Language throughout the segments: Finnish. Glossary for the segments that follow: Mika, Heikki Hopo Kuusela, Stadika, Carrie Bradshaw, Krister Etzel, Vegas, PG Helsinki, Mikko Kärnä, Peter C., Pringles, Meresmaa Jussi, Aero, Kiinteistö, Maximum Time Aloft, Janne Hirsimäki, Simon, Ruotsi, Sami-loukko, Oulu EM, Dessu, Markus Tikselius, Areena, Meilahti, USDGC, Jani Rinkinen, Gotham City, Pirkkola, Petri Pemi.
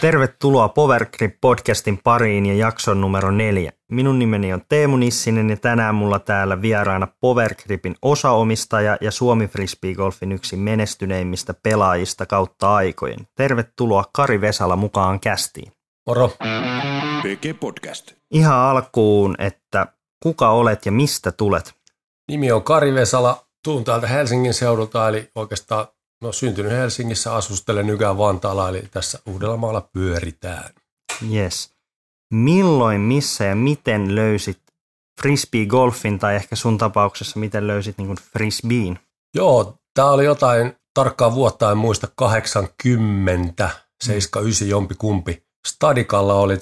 Tervetuloa Powergrip-podcastin pariin ja jakson numero 4. Minun nimeni on Teemu Nissinen ja tänään mulla täällä vieraana Powergripin osaomistaja ja Suomi Frisbee-golfin yksi menestyneimmistä pelaajista kautta aikojen. Tervetuloa Kari Vesala mukaan kästiin. Moro. PG-podcast. Ihan alkuun, että kuka olet ja mistä tulet? Nimi on Kari Vesala. Tuun täältä Helsingin seudulta, eli oikeastaan syntynyt Helsingissä, asustelen nykyään Vantaalla, eli tässä Uudellamaalla pyöritään. Yes. Milloin, missä ja miten löysit frisbee-golfin, tai ehkä sun tapauksessa, miten löysit niin kuin frisbeen? Joo, tää oli jotain, tarkkaa vuotta en muista, 80, 79 jompikumpi. Stadikalla oli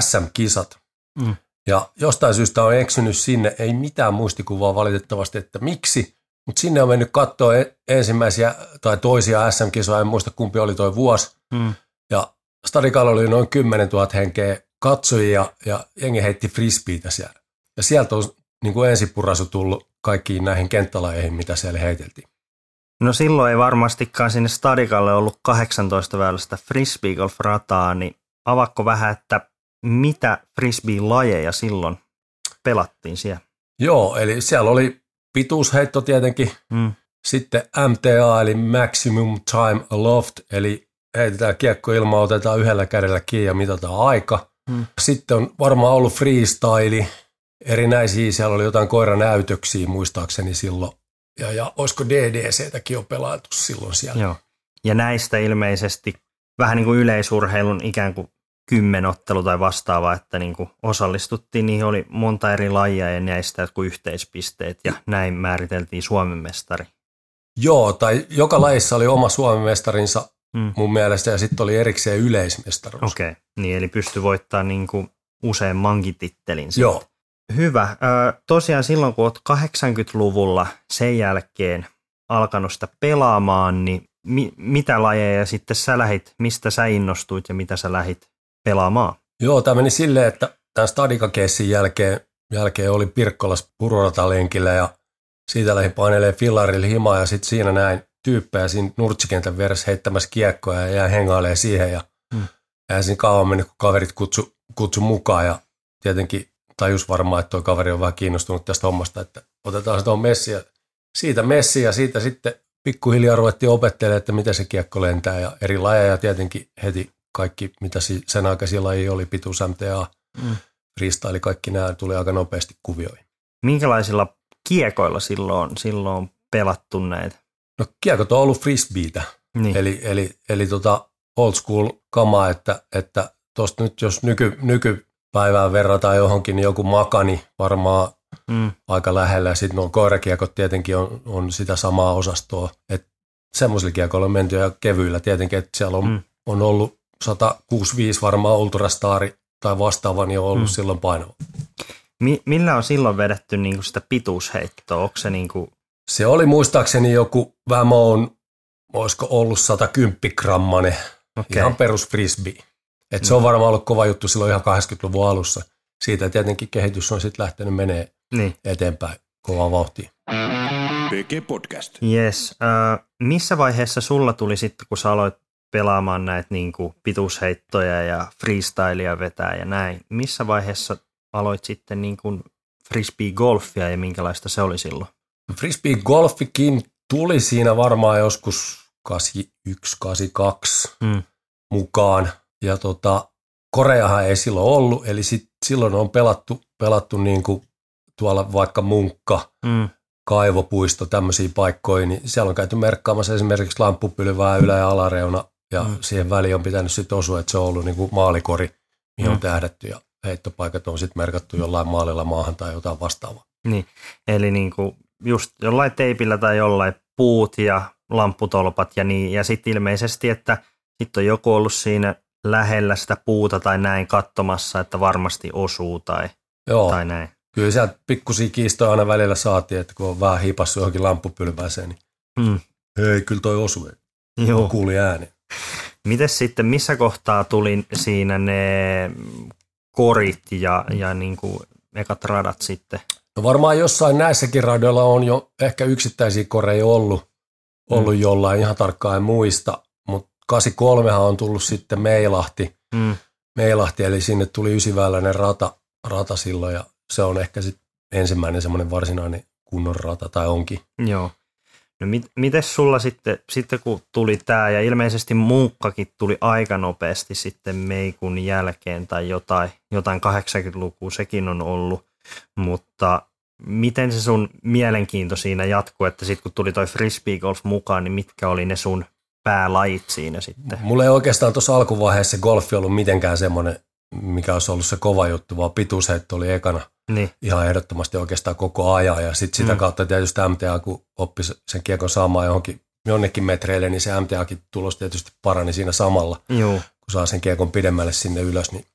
SM-kisat. Mm. Ja jostain syystä on eksynyt sinne, ei mitään muistikuvaa valitettavasti, että miksi, mutta sinne on mennyt katsoa ensimmäisiä tai toisia SM-kisoja, en muista kumpi oli toi vuosi. Mm. Ja Stadikalla oli noin 10 000 henkeä katsojia ja jengi heitti frisbeitä siellä. Ja sieltä on niin kuin ensipurasu tullut kaikkiin näihin kenttälajeihin, mitä siellä heiteltiin. No silloin ei varmastikaan sinne Stadikalle ollut 18-väylästä frisbeegolf-rataa, niin avaako vähän, että mitä frisbee-lajeja silloin pelattiin siellä? Joo, eli siellä oli pituusheitto tietenkin, sitten MTA eli Maximum Time Aloft, eli heitetään kiekko ilmaa, otetaan yhdellä kädellä kiinni ja mitataan aika. Sitten on varmaan ollut freestyle, erinäisiä, siellä oli jotain koiranäytöksiä muistaakseni silloin, ja olisiko DDCtäkin jo pelattu silloin siellä. Joo. Ja näistä ilmeisesti vähän niin kuin yleisurheilun ikään kuin kymmenottelu tai vastaava, että niin kuin osallistuttiin, niihin oli monta eri lajia ja näistä jotkut yhteispisteet ja näin määriteltiin Suomen mestari. Joo, tai joka lajissa oli oma Suomen mestarinsa mun mielestä ja sitten oli erikseen yleismestaruus. Okei, niin eli pystyi voittamaan niin kuin useammankin tittelin. Joo. Hyvä. Tosiaan silloin kun olet 80-luvulla sen jälkeen alkanut sitä pelaamaan, niin mitä lajeja sitten sä lähit, mistä sä innostuit ja mitä sä lähit pelaamaan? Joo, tämä meni silleen, että tämän Stadika-keissin jälkeen oli Pirkkolas Pururata-lenkillä ja siitä lähdin painelemaan fillarille himaa ja sitten siinä näin tyyppejä siinä nurtsikentän vieressä heittämässä kiekkoja ja jäin hengailemaan siihen ja eihän siinä kauan mennyt, kun kaverit kutsu mukaan ja tietenkin tajus varmaan, että tuo kaveri on vähän kiinnostunut tästä hommasta, että otetaan se tuohon messiin ja siitä sitten pikkuhiljaa ruvettiin opettelemaan, että miten se kiekko lentää ja eri lajeja tietenkin heti kaikki, mitä sen aikaisia lajia oli, pituus, MTA, freestyle, kaikki nämä tuli aika nopeasti kuvioihin. Minkälaisilla kiekoilla silloin pelattu näitä? No kiekot on ollut frisbeetä, niin. eli old school kamaa, että tuosta nyt jos nykypäivään verrataan johonkin, niin joku makani varmaan aika lähellä ja sitten nuo koirakiekot tietenkin on sitä samaa osastoa, että semmoisilla kiekoilla on menty ja kevyillä tietenkin, että siellä on ollut 165 varmaan ultrastaari tai vastaava, niin on ollut silloin painava. Millä on silloin vedetty niinku sitä pituusheittoa? Onko se niinku... Se oli muistaakseni joku Vamon, olisiko ollut 110-grammainen, ihan perus frisbee. Et se on varmaan ollut kova juttu silloin ihan 80-luvun alussa. Siitä tietenkin kehitys on sitten lähtenyt menee eteenpäin kovaa vauhtia. PG Podcast. Yes. Missä vaiheessa sulla tuli sitten, kun sä aloit pelaamaan näitä niin kuin pituusheittoja ja freestylea vetää ja näin. Missä vaiheessa aloit sitten niin kuin frisbee-golfia ja minkälaista se oli silloin? Frisbee-golfikin tuli siinä varmaan joskus 81-82 mukaan. Ja Koreahan ei silloin ollut, eli silloin on pelattu niin kuin tuolla vaikka Munkka, Kaivopuisto, tämmöisiä paikkoja, niin siellä on käyty merkkaamassa esimerkiksi lamppupylvää ylä- ja alareuna, ja siihen väliin on pitänyt sitten osua, että se on ollut niin kuin maalikori, mihin on tähdätty, ja heittopaikat on sitten merkattu jollain maalilla maahan tai jotain vastaavaa. Niin, eli niin kuin just jollain teipillä tai jollain puut ja lampputolpat ja niin, ja sitten ilmeisesti, että sitten on joku ollut siinä lähellä sitä puuta tai näin katsomassa, että varmasti osuu tai näin. Kyllä sieltä pikkusia kiistoja aina välillä saatiin, että kun on vähän hipassut johonkin lamppupylväseen, niin hei, kyllä toi osui. Joo. Kuuli ääni. Mites sitten, missä kohtaa tuli siinä ne korit ja niin kuin ekat radat sitten? No varmaan jossain näissäkin radoilla on jo ehkä yksittäisiä koreja ollut jollain, ihan tarkkaan en muista, mutta 83han on tullut sitten Meilahti. Meilahti, eli sinne tuli ysiväyläinen rata silloin, ja se on ehkä sitten ensimmäinen semmoinen varsinainen kunnon rata, tai onkin. Joo. No mites sulla sitten kun tuli tää, ja ilmeisesti Muukkakin tuli aika nopeasti sitten Meikun jälkeen, tai jotain 80-lukua sekin on ollut, mutta miten se sun mielenkiinto siinä jatkuu, että sitten kun tuli toi frisbeegolf mukaan, niin mitkä oli ne sun päälajit siinä sitten? Mulla ei oikeastaan tuossa alkuvaiheessa golfi ollut mitenkään semmoinen, mikä olisi ollut se kova juttu, vaan pituusheitto oli ekana ihan ehdottomasti oikeastaan koko ajan. Ja sitten sitä kautta tietysti MTA, kun oppi sen kiekon saamaan jonnekin metreille, niin se MTAkin tulos tietysti parani siinä samalla. Joo. Kun saa sen kiekon pidemmälle sinne ylös. Niin,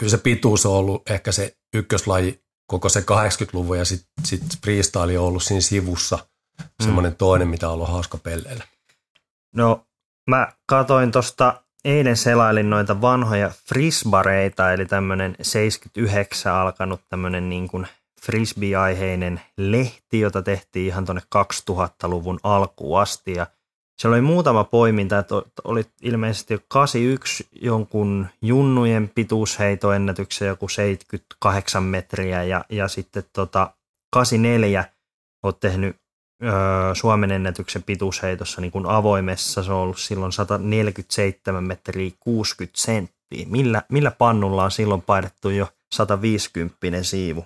kyllä se pituus on ollut ehkä se ykköslaji koko se 80-luvun, ja sitten freestyle on ollut siinä sivussa semmoinen toinen, mitä on ollut hauska pelleillä. No mä katoin tuosta, eilen selailin noita vanhoja frisbareita, eli tämmöinen 79 alkanut tämmöinen niin kuin frisbee-aiheinen lehti, jota tehtiin ihan tuonne 2000-luvun alkuun asti, ja siellä oli muutama poiminta, että oli ilmeisesti 81 jonkun junnujen pituusheitoennätyksen joku 78 metriä, ja sitten 84 olet tehnyt Suomen ennätyksen pituusheitossa niin kuin avoimessa, se on ollut silloin 147 metriä 60 senttiä. Millä pannulla on silloin painettu jo 150 siivu?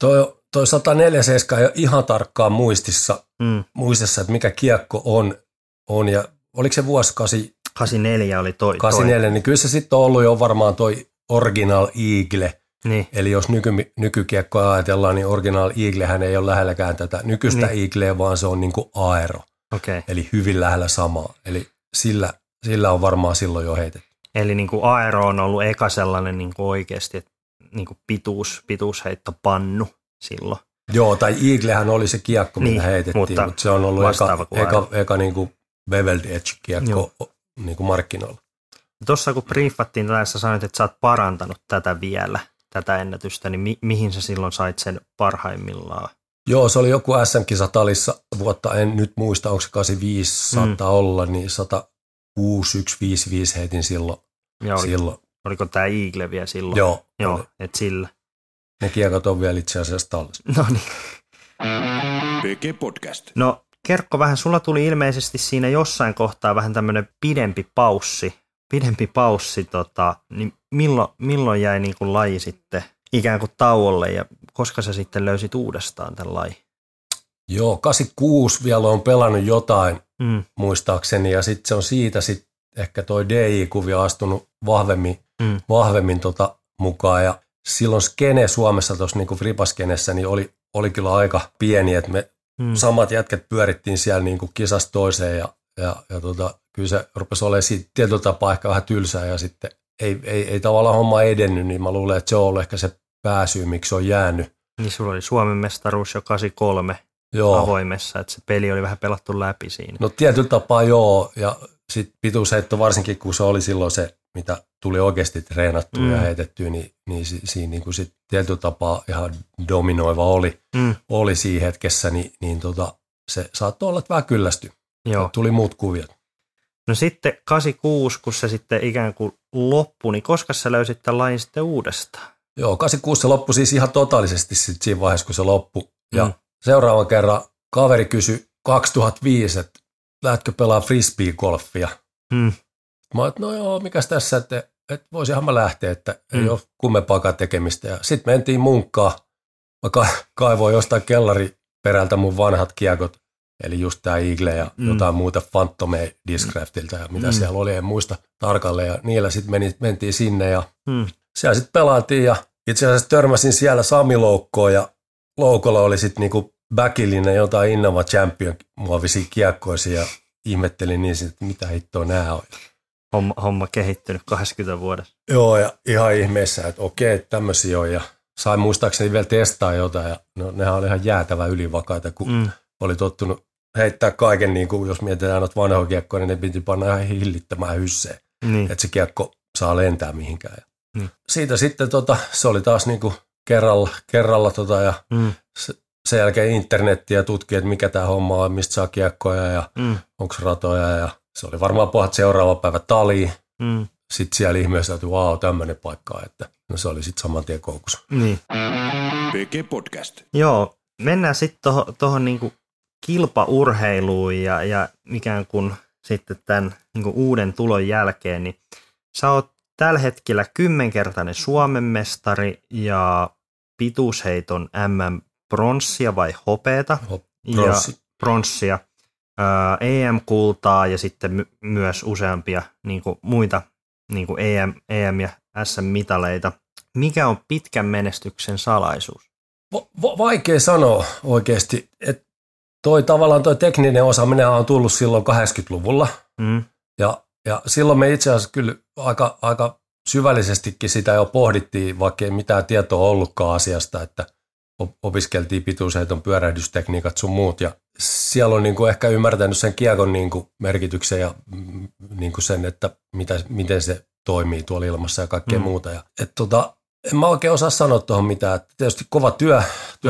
Toi 147 ei ole ihan tarkkaan muistissa, että mikä kiekko on, ja oliko se vuosi 84 oli toi. 84, niin kyllä se sitten on ollut jo varmaan toi Original Eagle. Niin. Eli jos nykykiekkoa ajatellaan, niin Original Eaglehän ei ole lähelläkään tätä nykyistä Eagleä, vaan se on niin kuin Aero. Okay. Eli hyvin lähellä samaa. Eli sillä on varmaan silloin jo heitetty. Eli niin kuin Aero on ollut eka sellainen niin kuin oikeasti niin kuin pituusheittopannu silloin. Joo, tai Eaglehän oli se kiekko, mitä heitettiin, mutta se on ollut eka niin kuin Bevel Edge-kiekko niin kuin markkinoilla. Tuossa kun briefattiin tätä, sä sanoit, että sä oot parantanut tätä vielä, tätä ennätystä, niin mihin sä silloin sait sen parhaimmillaan? Joo, se oli joku SM-kisatalissa vuotta, en nyt muista, onko se 85, saattaa olla, niin 106,155 heitin silloin. Oliko tämä Eagle vielä silloin? Joo, että sillä. Ne kiekot on vielä itse asiassa tallessa. No niin. Podcast. No Kerkko, vähän sulla tuli ilmeisesti siinä jossain kohtaa vähän tämmöinen pidempi paussi, niin milloin jäi niin kuin laji sitten ikään kuin tauolle, ja koska sä sitten löysit uudestaan tämän laji? Joo, 86 vielä on pelannut jotain muistaakseni, ja sitten se on siitä sitten ehkä toi DI-kuvio astunut vahvemmin mukaan, ja silloin skene Suomessa tuossa niin kuin Fripa-skenessä niin oli kyllä aika pieni, että me samat jätket pyörittiin siellä niin kuin kisasta toiseen, ja kyllä se rupesi olemaan siitä tietyllä tapaa ehkä vähän tylsää, ja sitten ei tavallaan homma edennyt, niin mä luulen, että se on ollut ehkä se pääsyy, miksi se on jäänyt. Niin sulla oli Suomen mestaruus jo 83 avoimessa, että se peli oli vähän pelattu läpi siinä. No tietyllä tapaa joo, ja sitten pituusheitto varsinkin, kun se oli silloin se, mitä tuli oikeasti treenattua ja heitettyä, niin siinä niin kuin sitten tietyllä tapaa ihan dominoiva oli siinä hetkessä, niin se saattoi olla, että vähän kyllästy. Joo. Tuli muut kuviot. No sitten 86, kun se sitten ikään kuin loppui, niin koska sä löysit tämän lajin sitten uudestaan? Joo, 86 se loppui siis ihan totaalisesti sitten siinä vaiheessa, kun se loppui. Ja seuraavan kerran kaveri kysyi 2005, että lähdetkö pelaa frisbee-golfia? Mä oon, että no joo, mikäs tässä, että voisinhan mä lähteä, että ei ole kummempaakaan tekemistä. Ja sitten mentiin Munkkaan. Mä kaivoin jostain kellariperältä mun vanhat kiekot. Eli just tämä Eagle ja jotain muuta Phantomia Discraftilta ja mitä siellä oli, en muista tarkalleen. Ja niillä sitten mentiin sinne ja siellä sitten pelaantiin, ja itse asiassa törmäsin siellä Sami-loukkoon, ja loukolla oli sitten niinku Backillin ja jotain Innova Champion muovisia kiekkoisia, ja ihmettelin niin sitten, että mitä hittoa nämä on. Homma kehittynyt 20 vuodessa. Joo, ja ihan ihmeessä, että okei, tämmöisiä on, ja sain muistaakseni vielä testaa jotain, ja no, nehän oli ihan jäätävän ylivakaita, kun oli tottunut heittää kaiken, niin kuin jos mietitään noita vanhoja kiekkoja, niin ne piti panna ihan hillittämään hysseen, että se kiekko saa lentää mihinkään. Siitä sitten se oli taas niin kuin kerralla ja sen jälkeen internettiä tutki, että mikä tämä homma on, mistä saa kiekkoja ja onko ratoja, ja Se oli varmaan pahat seuraava päivä tali. Mm. Sitten siellä ihmeessä täytyy, vau, tämmöinen paikka, että no se oli sitten saman tien koukussa. Niin. PG Podcast. Joo, mennään sitten tuohon niinku kilpaurheiluun ja ikään kuin sitten tämän niinku uuden tulon jälkeen, niin sä oot tällä hetkellä 10-kertainen Suomen mestari ja pituusheiton MM-pronssia vai hopeeta? Pronssia. EM-kultaa ja sitten myös useampia niinku muita niinku EM ja SM-mitaleita. Mikä on pitkän menestyksen salaisuus? Vaikea sanoa oikeasti. Et toi tekninen osaaminen on tullut silloin 80-luvulla. Mm. Ja silloin me itse asiassa kyllä aika syvällisestikin sitä jo pohdittiin, vaikka ei mitään tietoa ollutkaan asiasta, että opiskeltiin pituusheiton pyörähdystekniikat sun muut. Ja siellä on niinku ehkä ymmärtänyt sen kiekon niinku merkityksen ja niinku sen, että miten se toimii tuolla ilmassa ja kaikkea muuta. Ja, en mä oikein osaa sanoa tuohon mitään. Et tietysti kova työ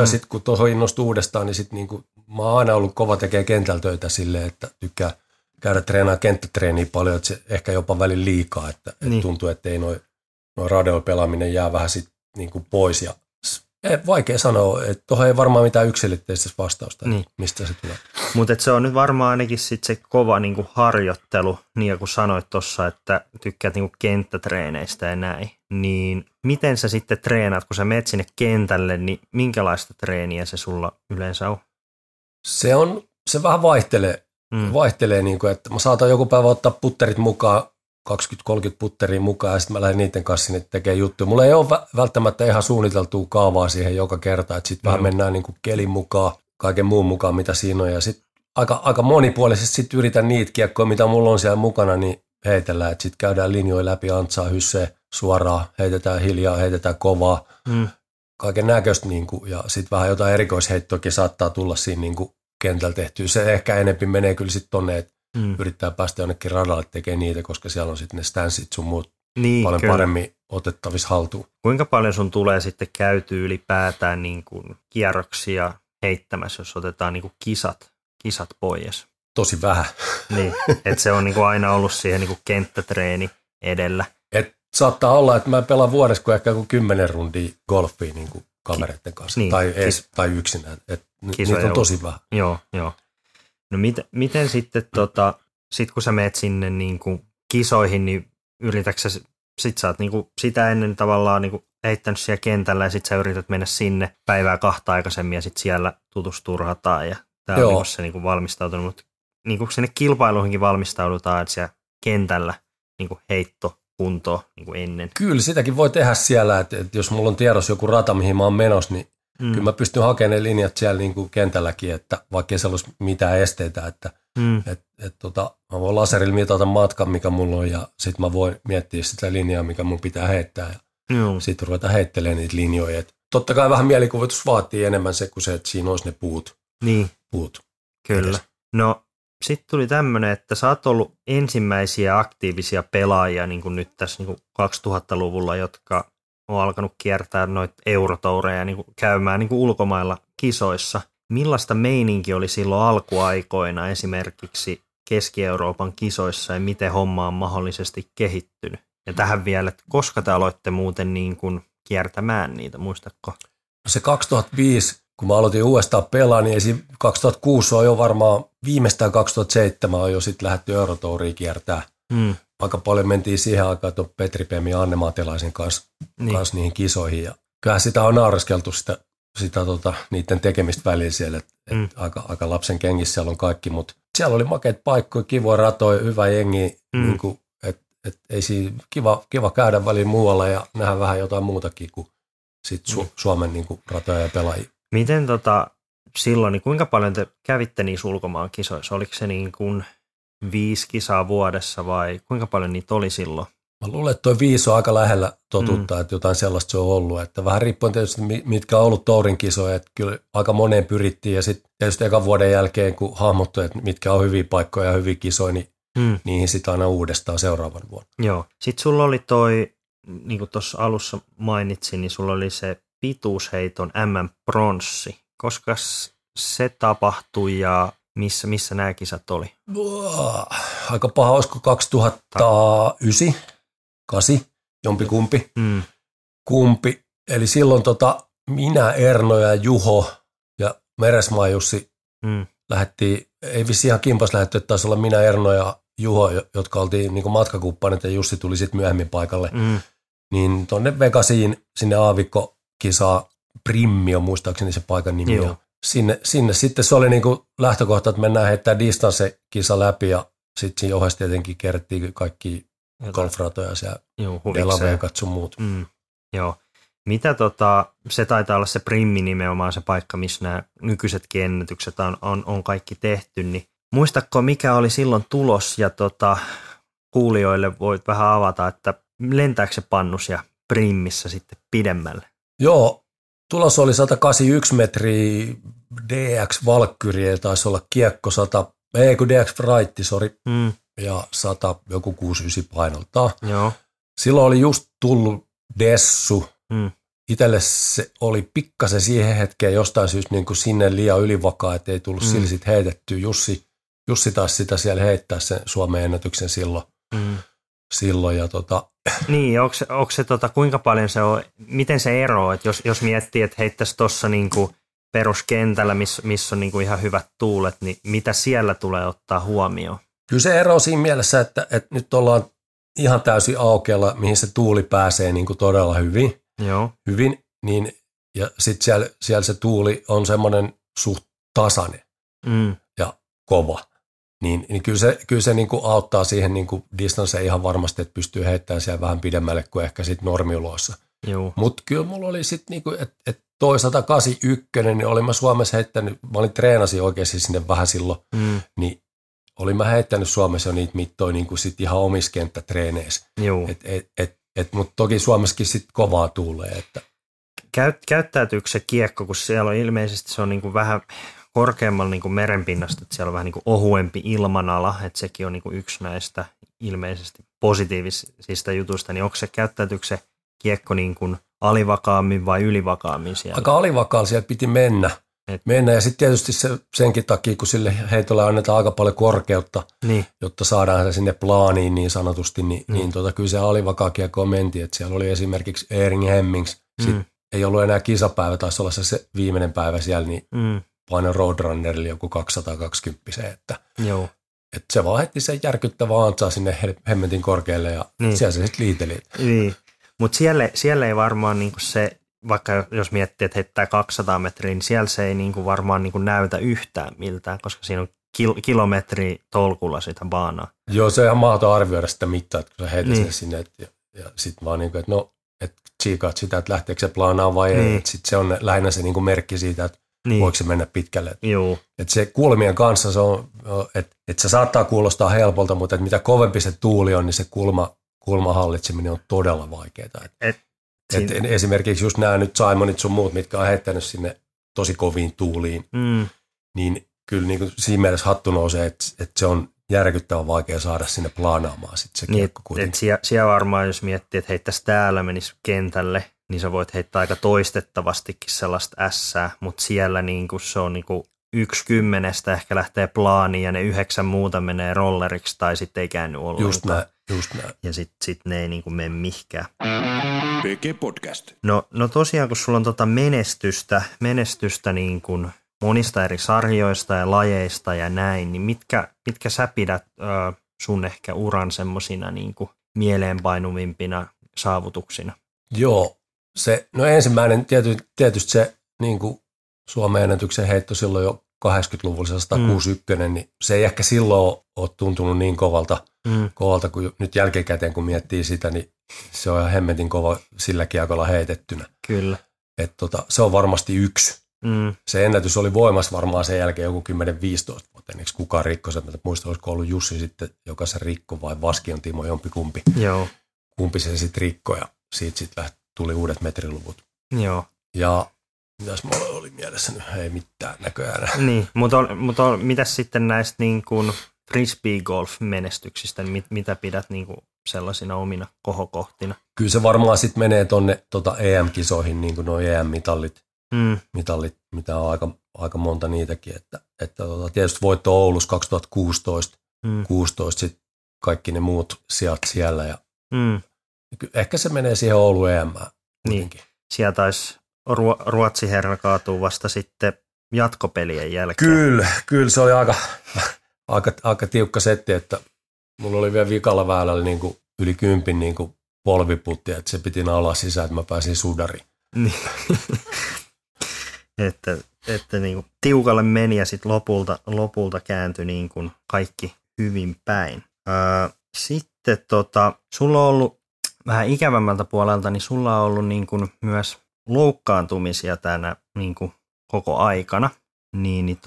sitten, kun tuohon innostuu uudestaan, niin sitten niinku, mä oon aina ollut kova tekee kentällä töitä silleen, että tykkää käydä treenaamaan kenttätreeniä paljon, että se ehkä jopa välillä liikaa, että niin. Et tuntuu, että ei noi radoilla pelaaminen jää vähän sitten niinku pois. Ja vaikea sanoa, että tuohon ei varmaan mitään yksilitteistä vastausta, niin. Mistä se tulee. Mutta se on nyt varmaan ainakin sit se kova niinku harjoittelu, niin kuin sanoit tuossa, että tykkäät niinku kenttätreeneistä ja näin, niin miten sä sitten treenaat, kun sä menet sinne kentälle, niin minkälaista treeniä se sulla yleensä on? Se vähän vaihtelee niinku, että mä saatan joku päivä ottaa putterit mukaan, 20-30 putteria mukaan ja sitten mä lähden niiden kanssa sinne tekemään juttuja. Mulla ei ole välttämättä ihan suunniteltua kaavaa siihen joka kerta, että sitten vähän mennään niinku kelin mukaan, kaiken muun mukaan, mitä siinä on. Ja sitten aika monipuolisesti sitten yritän niitä kiekkoja, mitä mulla on siellä mukana, niin heitellään. Että sitten käydään linjoja läpi, antsaa hyssejä suoraan, heitetään hiljaa, heitetään kovaa, kaiken näköistä. Niinku, ja sitten vähän jotain erikoisheittoakin saattaa tulla siinä niinku kentällä tehtyä. Se ehkä enempi menee kyllä sitten tonne, että yrittää päästä jonnekin radalle tekemään niitä, koska siellä on sitten ne stanssit sun muut paljon paremmin otettavissa haltuun. Kuinka paljon sun tulee sitten käytyä ylipäätään niin kuin kierroksia heittämässä, jos otetaan niin kuin kisat pois? Tosi vähän. Niin, että se on niin kuin aina ollut siihen niin kuin kenttätreeni edellä. Et saattaa olla, että mä pelaan vuodessa kuin ehkä 10 rundia golfia niin kuin kavereiden kanssa niin, tai yksinään. Niitä on tosi vähän. Joo. No miten sitten, sit kun sä meet sinne niin kuin kisoihin, niin yritätkö sä, sit sä oot niin kuin sitä ennen tavallaan niin kuin heittänyt siellä kentällä ja sit sä yrität mennä sinne päivää kahta aikaisemmin ja sit siellä tutusturhataan ja tää on niin kuin se niin kuin valmistautunut, mutta niin kuin sinne kilpailuihinkin valmistaudutaan, että siellä kentällä niin kuin heittokuntoon niin kuin ennen. Kyllä sitäkin voi tehdä siellä, että jos mulla on tiedossa joku rata, mihin mä oon menossa, niin kyllä mä pystyn hakemaan ne linjat siellä niin kuin kentälläkin, että vaikkei se olisi mitään esteitä, että mä voin laserilla mitata matkan, mikä mulla on, ja sitten mä voin miettiä sitä linjaa, mikä mun pitää heittää, ja sitten ruveta heittelemään niitä linjoja. Et totta kai vähän mielikuvitus vaatii enemmän se, että siinä olisi ne puut. Niin, Kyllä. Edes. No sitten tuli tämmöinen, että sä oot ollut ensimmäisiä aktiivisia pelaajia niin kuin nyt tässä niin kuin 2000-luvulla, jotka on alkanut kiertää noita eurotoureja niin kuin käymään niin kuin ulkomailla kisoissa. Millaista meininki oli silloin alkuaikoina esimerkiksi Keski-Euroopan kisoissa ja miten homma on mahdollisesti kehittynyt? Ja tähän vielä, että koska te aloitte muuten niin kuin kiertämään niitä, muistatko? Se 2005, kun mä aloitin uudestaan pelaa, niin 2006 on jo varmaan, viimeistään 2007 on jo sitten lähdetty eurotouria kiertämään. Aika paljon mentiin siihen aikaan tuon Petri Pemi ja Anne Matilaisen kanssa niihin kisoihin. Ja kyllähän sitä on naureskeltu sitä niiden tekemistä välillä siellä. Et aika lapsen kengissä siellä on kaikki, mutta siellä oli makeita paikkoja, kivoja ratoja, hyvä jengi. Niin ei siinä kiva käydä välillä muualla ja nähdä vähän jotain muutakin kuin sit Suomen niin kuin ratoja ja pelaajia. Miten silloin, niin kuinka paljon te kävitte niissä ulkomaan kisoissa? Oliko se niin kuin 5 kisaa vuodessa vai kuinka paljon niitä oli silloin? Mä luulen, että toi 5 on aika lähellä totuutta, että jotain sellaista se on ollut. Että vähän riippuen tietysti, mitkä on ollut tourin kisoja, että kyllä aika moneen pyrittiin ja sitten tietysti ekan vuoden jälkeen, kun hahmottui, että mitkä on hyviä paikkoja ja hyviä kisoja, niin niihin sitten aina uudestaan seuraavan vuonna. Joo. Sitten sulla oli toi, niin kuin tuossa alussa mainitsin, niin sulla oli se pituusheiton MM-pronssi. Koska se tapahtui ja Missä nämä kisat oli? Aika paha, olisiko 2009, 8, jompikumpi. Kumpi. Eli silloin minä, Erno ja Juho ja Meresmaa Jussi lähdettiin, ei vissi ihan kimpas lähdetty, että taisi olla minä, Erno ja Juho, jotka oltiin niin kuin matkakumppanit, ja Jussi tuli sitten myöhemmin paikalle. Niin tuonne Vegasiin, sinne aavikkokisaa, Primmi on muistaakseni se paikan nimi. Sinne sitten se oli niin kuin lähtökohta, että mennään heittämään distanssekisa läpi, ja sitten siinä ohessa tietenkin kerttiin kaikki golfratoja siellä, Delaveekat sun muut. Joo. Mitä se taitaa olla se Primmi nimenomaan se paikka, missä nämä nykyisetkin ennätykset on kaikki tehty, niin muistatko mikä oli silloin tulos, ja kuulijoille voit vähän avata, että lentääkö se pannus ja Primmissä sitten pidemmälle? Joo, tulos oli 181 metriä, DX Valkyrie taisi olla kiekko 100, ei kun DX Fraitti, sori, ja 100 joku 69 painoltaan. Joo. Silloin oli just tullut Dessu. Itelle se oli pikkasen siihen hetkeen jostain syystä niin kuin sinne liian ylivakaa, että ei tullut sillä sitten heitettyä. Jussi taas sitä siellä heittää sen Suomen ennätyksen silloin. Ja Niin, onko se kuinka paljon se on, miten se eroaa, että jos miettii, että heittäisi tuossa niinku peruskentällä, missä on niinku ihan hyvät tuulet, niin mitä siellä tulee ottaa huomioon? Kyllä se ero siinä mielessä, että nyt ollaan ihan täysin aukealla, mihin se tuuli pääsee niinku todella hyvin. Joo. Hyvin, niin, ja sitten siellä se tuuli on semmoinen suht tasainen ja kova. Niin kyllä se niinku auttaa siihen niinku distanseen ihan varmasti, että pystyy heittämään siellä vähän pidemmälle kuin ehkä sitten normiuloissa. Mutta kyllä mulla oli sitten, niinku, että toi 181, niin olin mä Suomessa heittänyt, mä olin treenasin oikeasti sinne vähän silloin, niin olin mä heittänyt Suomessa jo niitä mittoja niinku sit ihan omissa kenttätreeneissä. Mutta toki Suomessakin sitten kovaa tuulee. Että. Käyttäytyykö se kiekko, kun siellä on ilmeisesti se on niinku vähän korkeammalla niinku merenpinnasta, että siellä on vähän niinku ohuempi ilmanala, että sekin on niinku yksi näistä ilmeisesti positiivisista jutuista, niin onko se käyttäytyykö se kiekko niinku alivakaammin vai ylivakaammin siellä? Aika alivakaalla siellä piti mennä. Ja sitten tietysti senkin takia, kun sille heitolle annetaan aika paljon korkeutta, niin. Jotta saadaan se sinne plaaniin niin sanotusti, niin kyllä se alivakaakiekkoon mentiin, että siellä oli esimerkiksi Eering Hemmings, ei ollut enää kisapäivä, taisi olla se viimeinen päivä siellä, niin paino Roadrunnerille joku 220, että se vaan heitti sen järkyttävän antsaa sinne hemmetin korkealle ja siellä se sitten liiteli. Niin. Mutta siellä ei varmaan niinku se, vaikka jos miettii, että heittää 200 metriä, niin siellä se ei niinku varmaan niinku näytä yhtään miltään, koska siinä on kilometri tolkulla sitä baanaa. Joo, se on ihan mahdoton arvioida sitä mittaa, että kun sä heität sen sinne, ja sitten vaan niinku, että no, että tsiikaat sitä, että lähteekö se plaanaan vai ei, että sitten se on lähinnä se niinku merkki siitä, että voiko se mennä pitkälle. Joo. Et se kulmien kanssa, se on, että se saattaa kuulostaa helpolta, mutta että mitä kovempi se tuuli on, niin se kulman hallitseminen on todella vaikeaa. Esimerkiksi just nämä nyt Simonit sun muut, mitkä on heittänyt sinne tosi koviin tuuliin, niin kyllä niin kuin siinä mielessä hattu nousee, että se on järkyttävän vaikea saada sinne plaanaamaan sitten se kiekko kuitenkin. Siellä varmaan jos miettii, että heittäisi täällä, menisi kentälle, niin sä voit heittää aika toistettavastikin sellaista ässää, mutta siellä niin kuin se on niin kuin 1/10 ehkä lähtee plaaniin ja ne 9 muuta menee rolleriksi tai sitten ei käänny ollenkaan. Just näin. Ja sit ne ei niin kuin mene mihinkään. Podcast. No tosiaan, kun sulla on menestystä niin kuin monista eri sarjoista ja lajeista ja näin, niin mitkä sä pidät sun ehkä uran semmosina niin kuin mieleenpainuvimpina saavutuksina? Joo, ensimmäinen tietysti se niin kuin Suomen ennätyksen heitto silloin jo 80-luvulla 161, niin se ei ehkä silloin ole tuntunut niin kovalta kuin nyt jälkikäteen, kun miettii sitä, niin se on ihan hemmetin kova sillä kiekolla heitettynä. Kyllä. Et se on varmasti yksi. Se ennätys oli voimassa varmaan sen jälkeen joku 10-15 vuotta, ennen kukaan rikko sen, mutta muista olisiko ollut Jussi sitten, joka se rikko vai Vaskion Timo, jompikumpi. Joo. Kumpi se sitten rikko ja siitä sitten tuli uudet metriluvut. Joo. Ja mitäs mulla oli mielessä nyt? Ei mitään näköjään. Niin, mutta mitäs sitten näistä niin kuin frisbee-golf-menestyksistä, niin mitä pidät niin kuin sellaisina omina kohokohtina? Kyllä se varmaan sitten menee tuonne EM-kisoihin, niin kuin nuo EM-mitallit, mitä on aika monta niitäkin, että Että tietysti voitto Oulussa 2016, 16 sitten kaikki ne muut sijat siellä. Ja ehkä se menee siihen Oulu EM:ään. Niin, siellä taisi Ruotsi herra kaatuu vasta sitten jatkopelien jälkeen. Kyllä se oli aika tiukka setti, että mulla oli vielä vikalla väylällä niin kuin yli 10 niin kuin polviputti, että se piti naulaa sisään, että mä pääsin sudariin. Että niin kuin tiukalle meni ja sitten lopulta kääntyi niin kuin kaikki hyvin päin. Sitten sulla on ollut vähän ikävämmältä puolelta, niin sulla on ollut niin kuin myös loukkaantumisia tänä niin kuin koko aikana. Niin,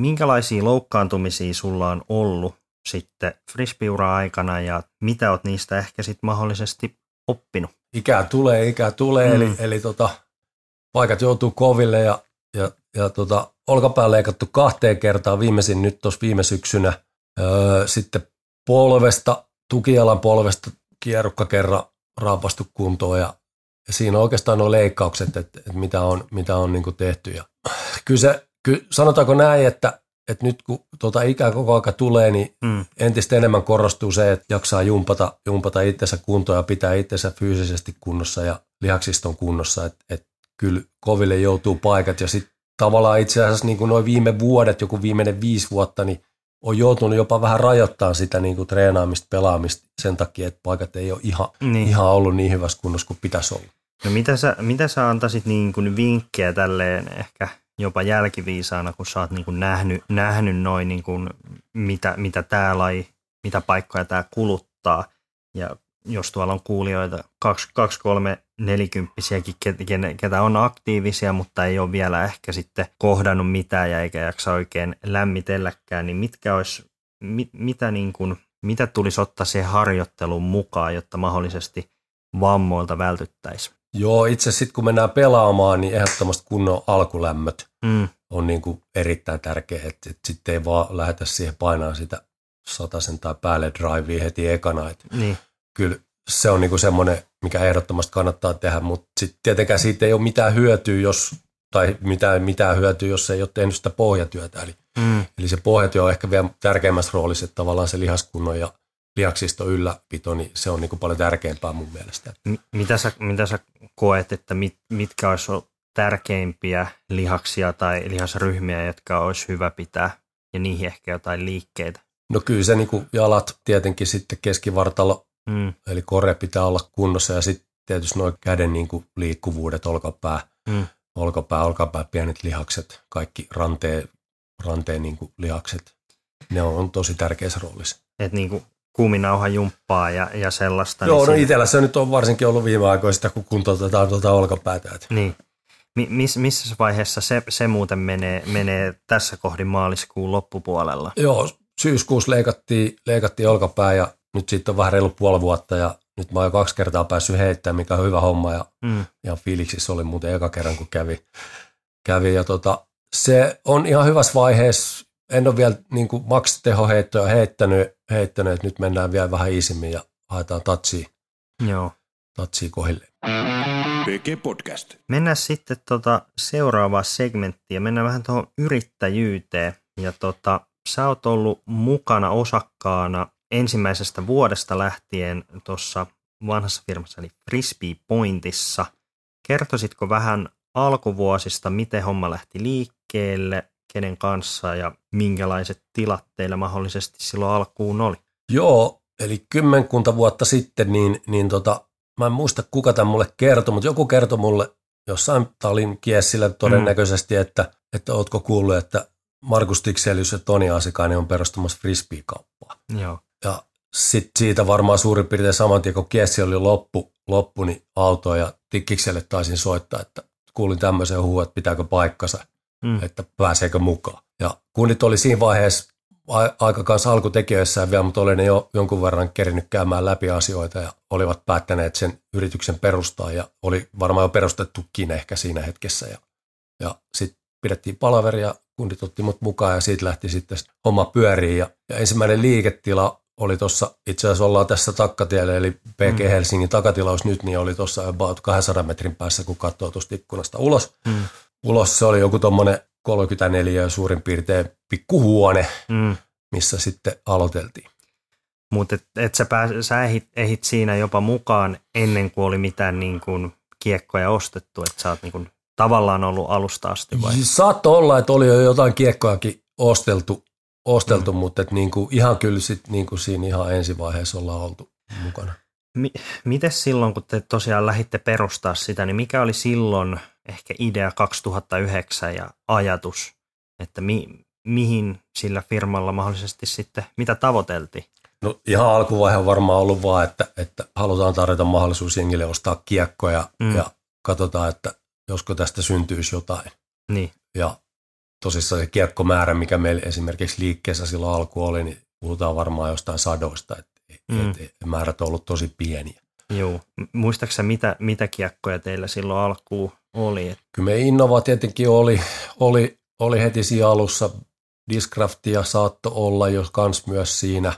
minkälaisia loukkaantumisia sulla on ollut sitten frisbee-uran aikana ja mitä oot niistä ehkä sitten mahdollisesti oppinut? Ikää tulee, eli paikat joutuu koville ja olkapää leikattu 2 kertaa, viimeisin nyt tuossa viime syksynä. Sitten polvesta, tukijalan polvesta kierrukka kerran raapastu kuntoon ja siinä oikeastaan nuo leikkaukset, että mitä on niin kuin tehty. Ja kyllä sanotaanko näin, että nyt kun ikää koko aika tulee, niin entistä enemmän korostuu se, että jaksaa jumpata itsensä kuntoon ja pitää itsensä fyysisesti kunnossa ja lihaksiston kunnossa, että kyllä koville joutuu paikat ja sitten tavallaan itse asiassa niin kuin nuo viime vuodet, joku viimeinen 5 vuotta, niin on joutunut jopa vähän rajoittamaan sitä niin kuin treenaamista, pelaamista sen takia, että paikat ei ole ihan ollut niin hyvässä kunnossa kuin pitäisi olla. No mitä sä antaisit niin kuin vinkkejä tälleen ehkä jopa jälkiviisaana, kun sä oot niin kuin nähnyt noin niin kuin mitä tää laji, mitä paikkoja tää kuluttaa ja jos tuolla on kuulijoita 2, 3, 40-siäkin, ketä on aktiivisia, mutta ei ole vielä ehkä sitten kohdannut mitään ja eikä jaksa oikein lämmitelläkään, niin mitä tulisi ottaa siihen harjoitteluun mukaan, jotta mahdollisesti vammoilta vältyttäisiin? Joo, itse sitten kun mennään pelaamaan, niin ehdottomasti kunnon alkulämmöt on niin kuin erittäin tärkeä, että sitten ei vaan lähdetä siihen painaa sitä satasen tai päälle drivea heti ekana. Niin. Kyllä se on niinku semmoinen, mikä ehdottomasti kannattaa tehdä, mutta sitten tietenkään siitä ei ole mitään hyötyä, jos ei ole tehnyt sitä pohjatyötä. Eli se pohjatyö on ehkä vielä tärkeimmässä roolissa, että tavallaan se lihaskunnon ja lihaksiston ylläpito, niin se on niinku paljon tärkeämpää mun mielestä. Mitä sä koet, että mitkä olisi tärkeimpiä lihaksia tai lihasryhmiä, jotka olisi hyvä pitää ja niihin ehkä jotain liikkeitä? No kyllä se niinku jalat tietenkin sitten keskivartalo. Eli kore pitää olla kunnossa ja sitten tietysti nuo käden niin kuin liikkuvuudet, olkapää, pienet lihakset, kaikki ranteen niin kuin lihakset, ne on tosi tärkeässä roolissa. Että niin kuin kuuminauha jumppaa ja sellaista. Joo, niin no itsellä se nyt on varsinkin ollut viime aikoina sitä, kun kuntoutetaan tuota olkapäätä. Niin. Missä vaiheessa se muuten menee tässä kohdin maaliskuun loppupuolella? Joo, syyskuussa leikattiin olkapää ja nyt siitä on vähän reilu puoli vuotta ja nyt mä oon jo 2 kertaa päässyt heittämään, mikä on hyvä homma ja ihan fiiliksissä oli muuten eka kerran, kun kävi. Ja se on ihan hyvässä vaiheessa. En ole vielä niin kuin maksitehoheittoja heittänyt, että nyt mennään vielä vähän iisimmin ja haetaan tatsia kohille. Podcast. Mennään sitten seuraavaan segmenttiin. Mennään vähän tuohon yrittäjyyteen ja sä oot ollut mukana osakkaana ensimmäisestä vuodesta lähtien tuossa vanhassa firmassa, eli Frisbee Pointissa. Kertoisitko vähän alkuvuosista, miten homma lähti liikkeelle, kenen kanssa ja minkälaiset tilat teillä mahdollisesti silloin alkuun oli? Joo, eli 10 vuotta sitten, niin, mä en muista kuka tämän mulle kertoi, mutta joku kertoi mulle jossain Talin Kiessillä todennäköisesti, että ootko kuullut, että Markus Tikselius ja Toni Asikainen on perustamassa Frisbee-kauppaa. Joo. Ja sitten siitä varmaan suurin piirtein saman tien, kun Kiessi oli loppu, niin autoa ja Tikkikselle taisin soittaa, että kuulin tämmöisen huuan, että pitääkö paikkansa, että pääseekö mukaan. Ja kunnit oli siinä vaiheessa aika kanssa alkutekijöissään vielä, mutta oli ne jo jonkun verran kerinyt käymään läpi asioita ja olivat päättäneet sen yrityksen perustaa ja oli varmaan jo perustettukin ehkä siinä hetkessä. Ja sitten pidettiin palaveria, kundit otti mut mukaan ja siitä lähti sitten homma pyöriin ja ensimmäinen liiketila oli tuossa, itse asiassa ollaan tässä Takkatiellä, eli PG Helsingin takatilaus nyt, niin oli tuossa about 200 metrin päässä, kun katsoo tuosta ikkunasta ulos. Se oli joku tuommoinen 34 suurin piirtein pikkuhuone, missä sitten aloiteltiin. Mutta sä ehit siinä jopa mukaan ennen kuin oli mitään niin kuin kiekkoja ostettu, että sä oot niin kuin tavallaan ollut alusta asti vai? Saattoi olla, että oli jo jotain kiekkojakin osteltu mutta et niin kuin ihan kyllä sit niin kuin siinä ihan ensivaiheessa ollaan oltu mukana. Mites silloin, kun te tosiaan lähditte perustaa sitä, niin mikä oli silloin ehkä idea 2009 ja ajatus, että mihin sillä firmalla mahdollisesti sitten, mitä tavoiteltiin? No ihan alkuvaihe on varmaan ollut vaan, että halutaan tarjota mahdollisuus jengille ostaa kiekkoja ja katsotaan, että josko tästä syntyisi jotain. Niin. Ja tosissaan se kiekkomäärä, mikä meillä esimerkiksi liikkeessä silloin alku oli, niin puhutaan varmaan jostain sadoista, että määrät on ollut tosi pieniä. Joo. Muistaaksä mitä kiekkoja teillä silloin alkuun oli? Kyllä me Innova tietenkin oli heti siinä alussa. Discraftia saattoi olla jo kans myös siinä.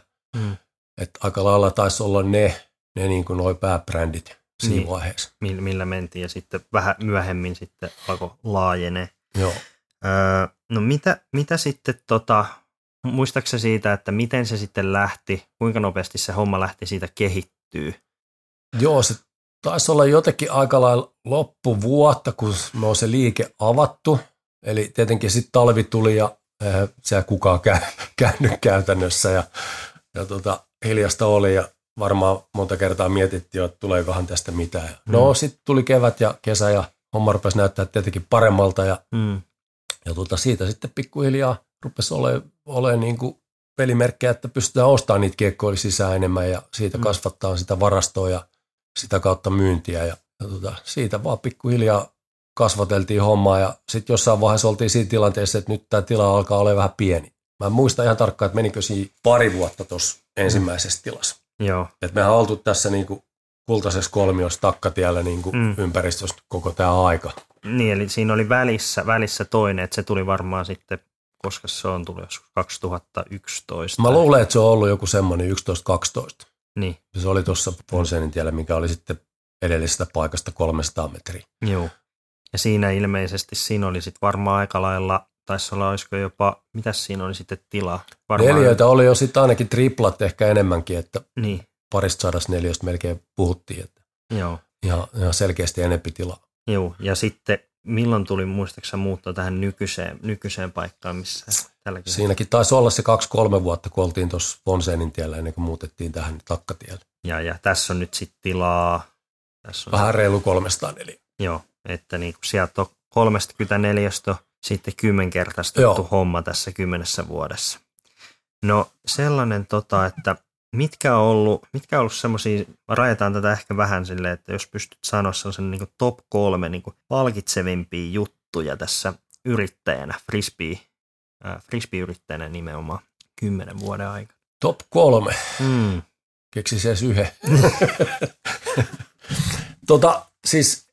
Että aika lailla taisi olla ne niin kuin noi pääbrändit siinä vaiheessa. Millä mentiin ja sitten vähän myöhemmin sitten alkoi laajenee. Joo. No mitä sitten muistaaksä siitä, että miten se sitten lähti, kuinka nopeasti se homma lähti siitä kehittyy? Joo, se taisi olla jotenkin aika lailla loppuvuotta, kun me on se liike avattu. Eli tietenkin sitten talvi tuli ja siellä kukaan käynyt käytännössä ja hiljasta oli ja varmaan monta kertaa mietittiin, että tuleekohan tästä mitään. No sitten tuli kevät ja kesä ja homma rupesi näyttää tietenkin paremmalta ja siitä sitten pikkuhiljaa rupesi olemaan niin kuin pelimerkkejä, että pystytään ostamaan niitä kiekkoja sisään enemmän ja siitä kasvattaa sitä varastoa ja sitä kautta myyntiä ja siitä vaan pikkuhiljaa kasvateltiin hommaa ja sitten jossain vaiheessa oltiin siinä tilanteessa, että nyt tämä tila alkaa olla vähän pieni. Mä en muista ihan tarkkaan, että menikö siinä pari vuotta tuossa ensimmäisessä tilassa. Joo. Et mehän oltu tässä niinku kultaisessa kolmiossa Takkatiellä niinku ympäristössä koko tämä aika. Niin, eli siinä oli välissä toinen, että se tuli varmaan sitten, koska se on tullut joskus 2011. Mä luulen, että se on ollut joku semmoinen 11-12. Niin. Se oli tuossa Ponsenin tiellä, mikä oli sitten edellisestä paikasta 300 metriä. Joo. Ja siinä oli sitten varmaan aika lailla, taisi olla, olisiko jopa, mitäs siinä oli sitten tilaa? Neljöitä oli jo sitten ainakin triplat ehkä enemmänkin, että niin. Parista sadasta neljöstä melkein puhuttiin, että joo. Ihan selkeästi enempi tilaa. Joo, ja sitten milloin tuli muistaaksä muuttaa tähän nykyiseen paikkaan, missä tälläkin? Siinäkin taisi olla se 2-3 vuotta, kun oltiin tuossa Ponsenin tiellä ennen kuin muutettiin tähän Takkatielle. Ja tässä on nyt sitten tilaa. Tässä on vähän reilu 304. Joo, että niin kuin sieltä on 34 sitten 10-kertaistettu homma tässä 10 vuodessa. No sellainen, että mitkä on ollut semmoisia, rajataan tätä ehkä vähän silleen, että jos pystyt sanoa sellaisen niin kuin top 3 niin kuin palkitsevimpia juttuja tässä yrittäjänä, frisbee-yrittäjänä nimenomaan 10 vuoden aikana. Top 3? Keksisi edes yhden. Siis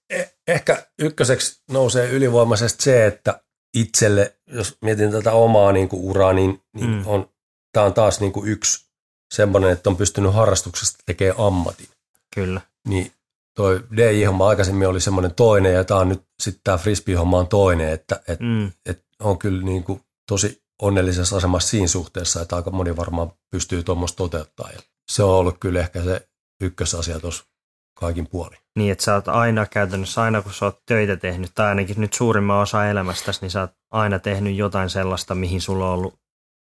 ehkä ykköseksi nousee ylivoimaisesti se, että itselle, jos mietin tätä omaa niin kuin uraa, niin tämä on taas niin kuin yksi semmoinen, että on pystynyt harrastuksesta tekemään ammatin. Kyllä. Niin toi DJ-homma aikaisemmin oli semmoinen toinen ja tämä on nyt sitten tämä frisbee-homma on toinen, että on kyllä niin kuin tosi onnellisessa asemassa siinä suhteessa, että aika moni varmaan pystyy tuommoista toteuttaa. Ja se on ollut kyllä ehkä se ykkösasia tuossa kaikin puolin. Niin, että sä oot aina käytännössä, aina kun sä oot töitä tehnyt, tai ainakin nyt suurimman osa elämästäsi, niin sä oot aina tehnyt jotain sellaista, mihin sulla on ollut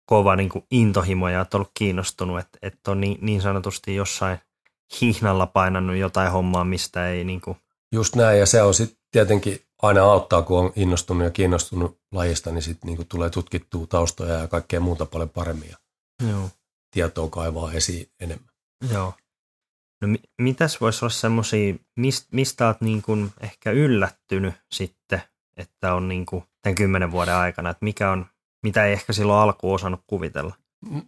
kova niin kuin intohimo ja oot ollut kiinnostunut, että on niin sanotusti jossain hihnalla painannut jotain hommaa, mistä ei niin kuin. Just näin, ja se on sitten tietenkin aina auttaa, kun on innostunut ja kiinnostunut lajista, niin sitten niin kuin tulee tutkittua taustoja ja kaikkea muuta paljon paremmin ja tietoa kaivaa esiin enemmän. Joo. No mitäs voisi olla semmoisia, mistä olet niin kuin ehkä yllättynyt sitten, että on niin kuin tämän 10 vuoden aikana, että mitä ei ehkä silloin alkuun osannut kuvitella?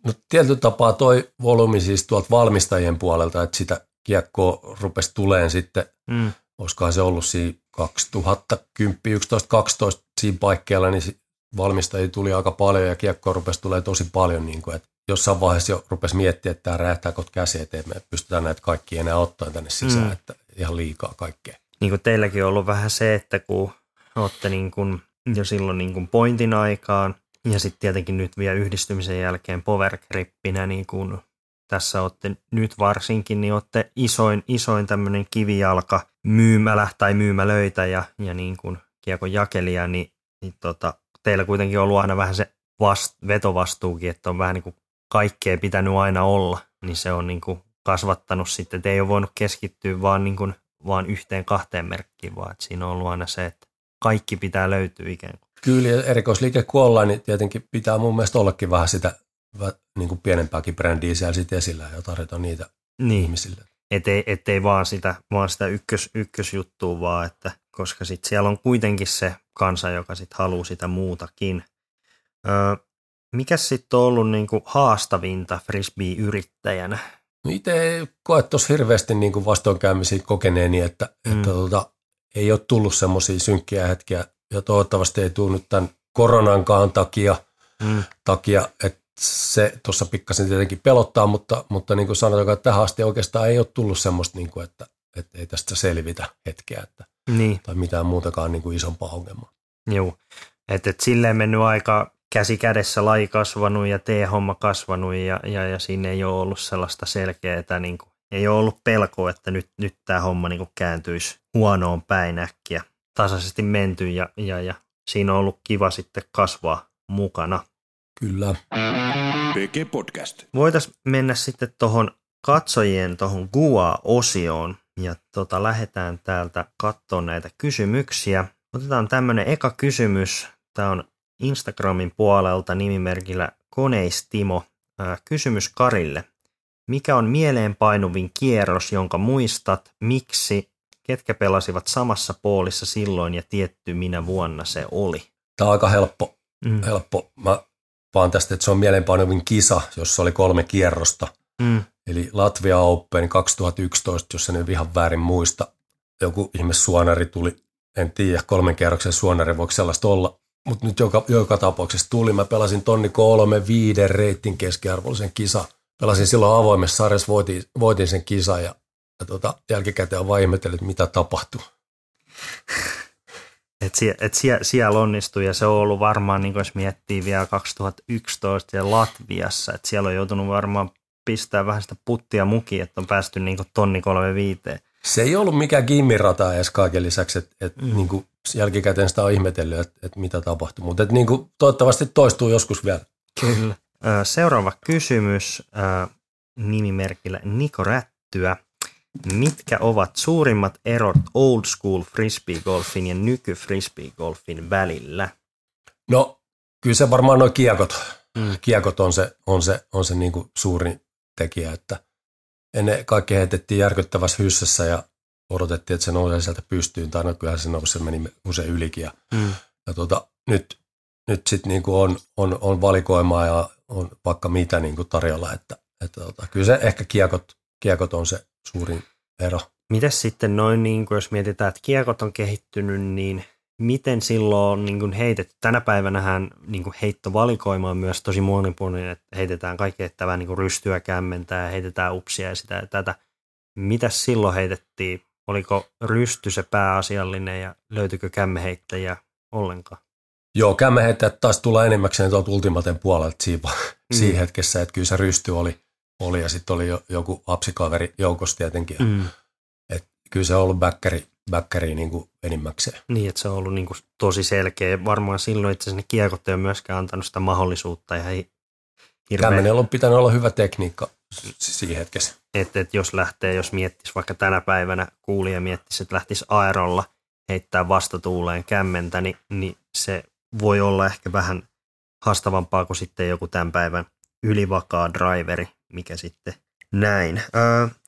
No tietyllä tapaa toi volyymi siis tuolta valmistajien puolelta, että sitä kiekkoa rupesi tuleen sitten, olisikohan se ollut siinä 2010, 11, 12 siinä paikkeilla, niin valmistajia tuli aika paljon ja kiekkoa rupesi tulee tosi paljon niin kuin, että jossain vaiheessa jo rupesi miettimään, että tämä räjähtää kohta käsiä, ettei me pystytään näitä kaikkia enää ottaa tänne sisään, että ihan liikaa kaikkea. Niin kuin teilläkin on ollut vähän se, että kun olette niin kuin jo silloin niin kuin pointin aikaan. Ja sitten tietenkin nyt vielä yhdistymisen jälkeen powergrippinä, niin kuin tässä olette nyt varsinkin, niin olette isoin tämmöinen kivijalka myymälä tai myymälöitäjä ja niin kuin kiekon jakelija, niin teillä kuitenkin on ollut aina vähän se vetovastuukin, että on vähän niin kuin kaikkea pitänyt aina olla, niin se on niin kuin kasvattanut sitten, että ei ole voinut keskittyä vaan, niin kuin, vaan yhteen kahteen merkkiin, vaan että siinä on ollut aina se, että kaikki pitää löytyä ikään kuin. Kyllä, erikoisliike kun ollaan, niin tietenkin pitää mun mielestä ollakin vähän sitä niin kuin pienempääkin brändiä siellä sitten esillä ja tarjota niitä ihmisille. Ettei vaan sitä ykkösjuttua vaan, että koska sitten siellä on kuitenkin se kansa, joka sitten haluaa sitä muutakin. Mikäs sitten on ollut niin kuin haastavinta frisbee-yrittäjänä? No itse ei koe tuossa hirveästi niin kuin vastoinkäymisiä kokeneeni, että ei ole tullut semmoisia synkkiä hetkiä ja toivottavasti ei tule nyt tämän koronankaan takia, että se tuossa pikkasen tietenkin pelottaa, mutta niin kuin sanotaan, että tähän asti oikeastaan ei ole tullut semmoista, niin kuin, että ei tästä selvitä hetkeä tai mitään muutakaan niin kuin isompaa ongelmaa. Joo, että silleen mennyt aika käsi kädessä laji kasvanut ja T-homma kasvanut ja siinä ei ole ollut sellaista selkeää, niin kuin, ei ole ollut pelkoa, että nyt tämä homma niin kuin kääntyisi huonoon päin äkkiä. Tasaisesti menty ja siinä on ollut kiva sitten kasvaa mukana. Kyllä. PG Podcast. Voitaisiin mennä sitten tuohon katsojien tuohon GUA-osioon ja lähdetään täältä katsoa näitä kysymyksiä. Otetaan tämmöinen eka kysymys. Tämä on Instagramin puolelta nimimerkillä Koneistimo. Kysymys Karille. Mikä on mieleenpainuvin kierros, jonka muistat? Miksi? Ketkä pelasivat samassa poolissa silloin ja tietty minä vuonna se oli? Tämä on aika helppo. Mä vaan tästä, että se on mieleenpainuvin kisa, jossa oli 3 kierrosta. Eli Latvia Open 2011, jos en nyt ihan väärin muista. Joku ihme suonari tuli, en tiedä, 3 kierroksen suonari, voiko sellaista olla. Mutta nyt joka tapauksessa tuli. Mä pelasin 1,3,5 reitin keskiarvollisen kisa. Pelasin silloin avoimessa sarjassa, voitin sen kisan ja jälkikäteen on vaan ihmetellyt, mitä tapahtuu. Siellä onnistui ja se on ollut varmaan, niin jos miettii vielä 2011 ja Latviassa, että siellä on joutunut varmaan pistää vähän sitä puttia mukiin, että on päästy niin 1,3,5. Se ei ollut mikään gimmirata edes kaiken lisäksi, että niin jälkikäteen sitä on ihmetellyt, että mitä tapahtuu, mutta niin toivottavasti toistuu joskus vielä. Kyllä. Seuraava kysymys nimimerkillä Niko Rättyä. Mitkä ovat suurimmat erot old school frisbeegolfin ja nyky frisbeegolfin välillä? No, kyllä se varmaan nuo kiekot. Kiekot on se niin kuin suurin tekijä, että ennen kaikki heitettiin järkyttävässä hyssässä ja odotettiin, että se nousee sieltä pystyyn, tai no kyllähän se nousi, se meni usein ylikin. Ja nyt sitten niin on valikoimaa ja on vaikka mitä niin kuin tarjolla, että kyllä se ehkä kiekot on se suurin ero. Mites sitten noin, niin kuin jos mietitään, että kiekot on kehittynyt, niin miten silloin on niin kuin heitetty? Tänä päivänähän niin kuin heittovalikoima on myös tosi monipuolinen, että heitetään kaikkea tätä niin kuin rystyä kämmentää ja heitetään upsia ja sitä ja tätä. Mitäs silloin heitettiin? Oliko rysty se pääasiallinen ja löytyykö kämmenheittäjiä ollenkaan? Joo, kämmenheittäjät taas tulla enimmäkseen tuolta ultimaten puolelta siinä hetkessä, että kyllä se rysty oli ja sitten oli joku apsikaveri joukossa tietenkin. Et kyllä se on ollut backkeri niinku enimmäkseen. Niin, että se on ollut niinku tosi selkeä. Varmaan silloin itse asiassa ne kiekot ei ole myöskään antanut sitä mahdollisuutta. Kämmenellä on pitänyt olla hyvä tekniikka siihen hetkessä. Et jos miettisi vaikka tänä päivänä kuulija miettisi, että lähtisi aerolla heittää vastatuuleen kämmentä, niin se voi olla ehkä vähän haastavampaa kuin sitten joku tämän päivän ylivakaa driveri. Mikä sitten näin.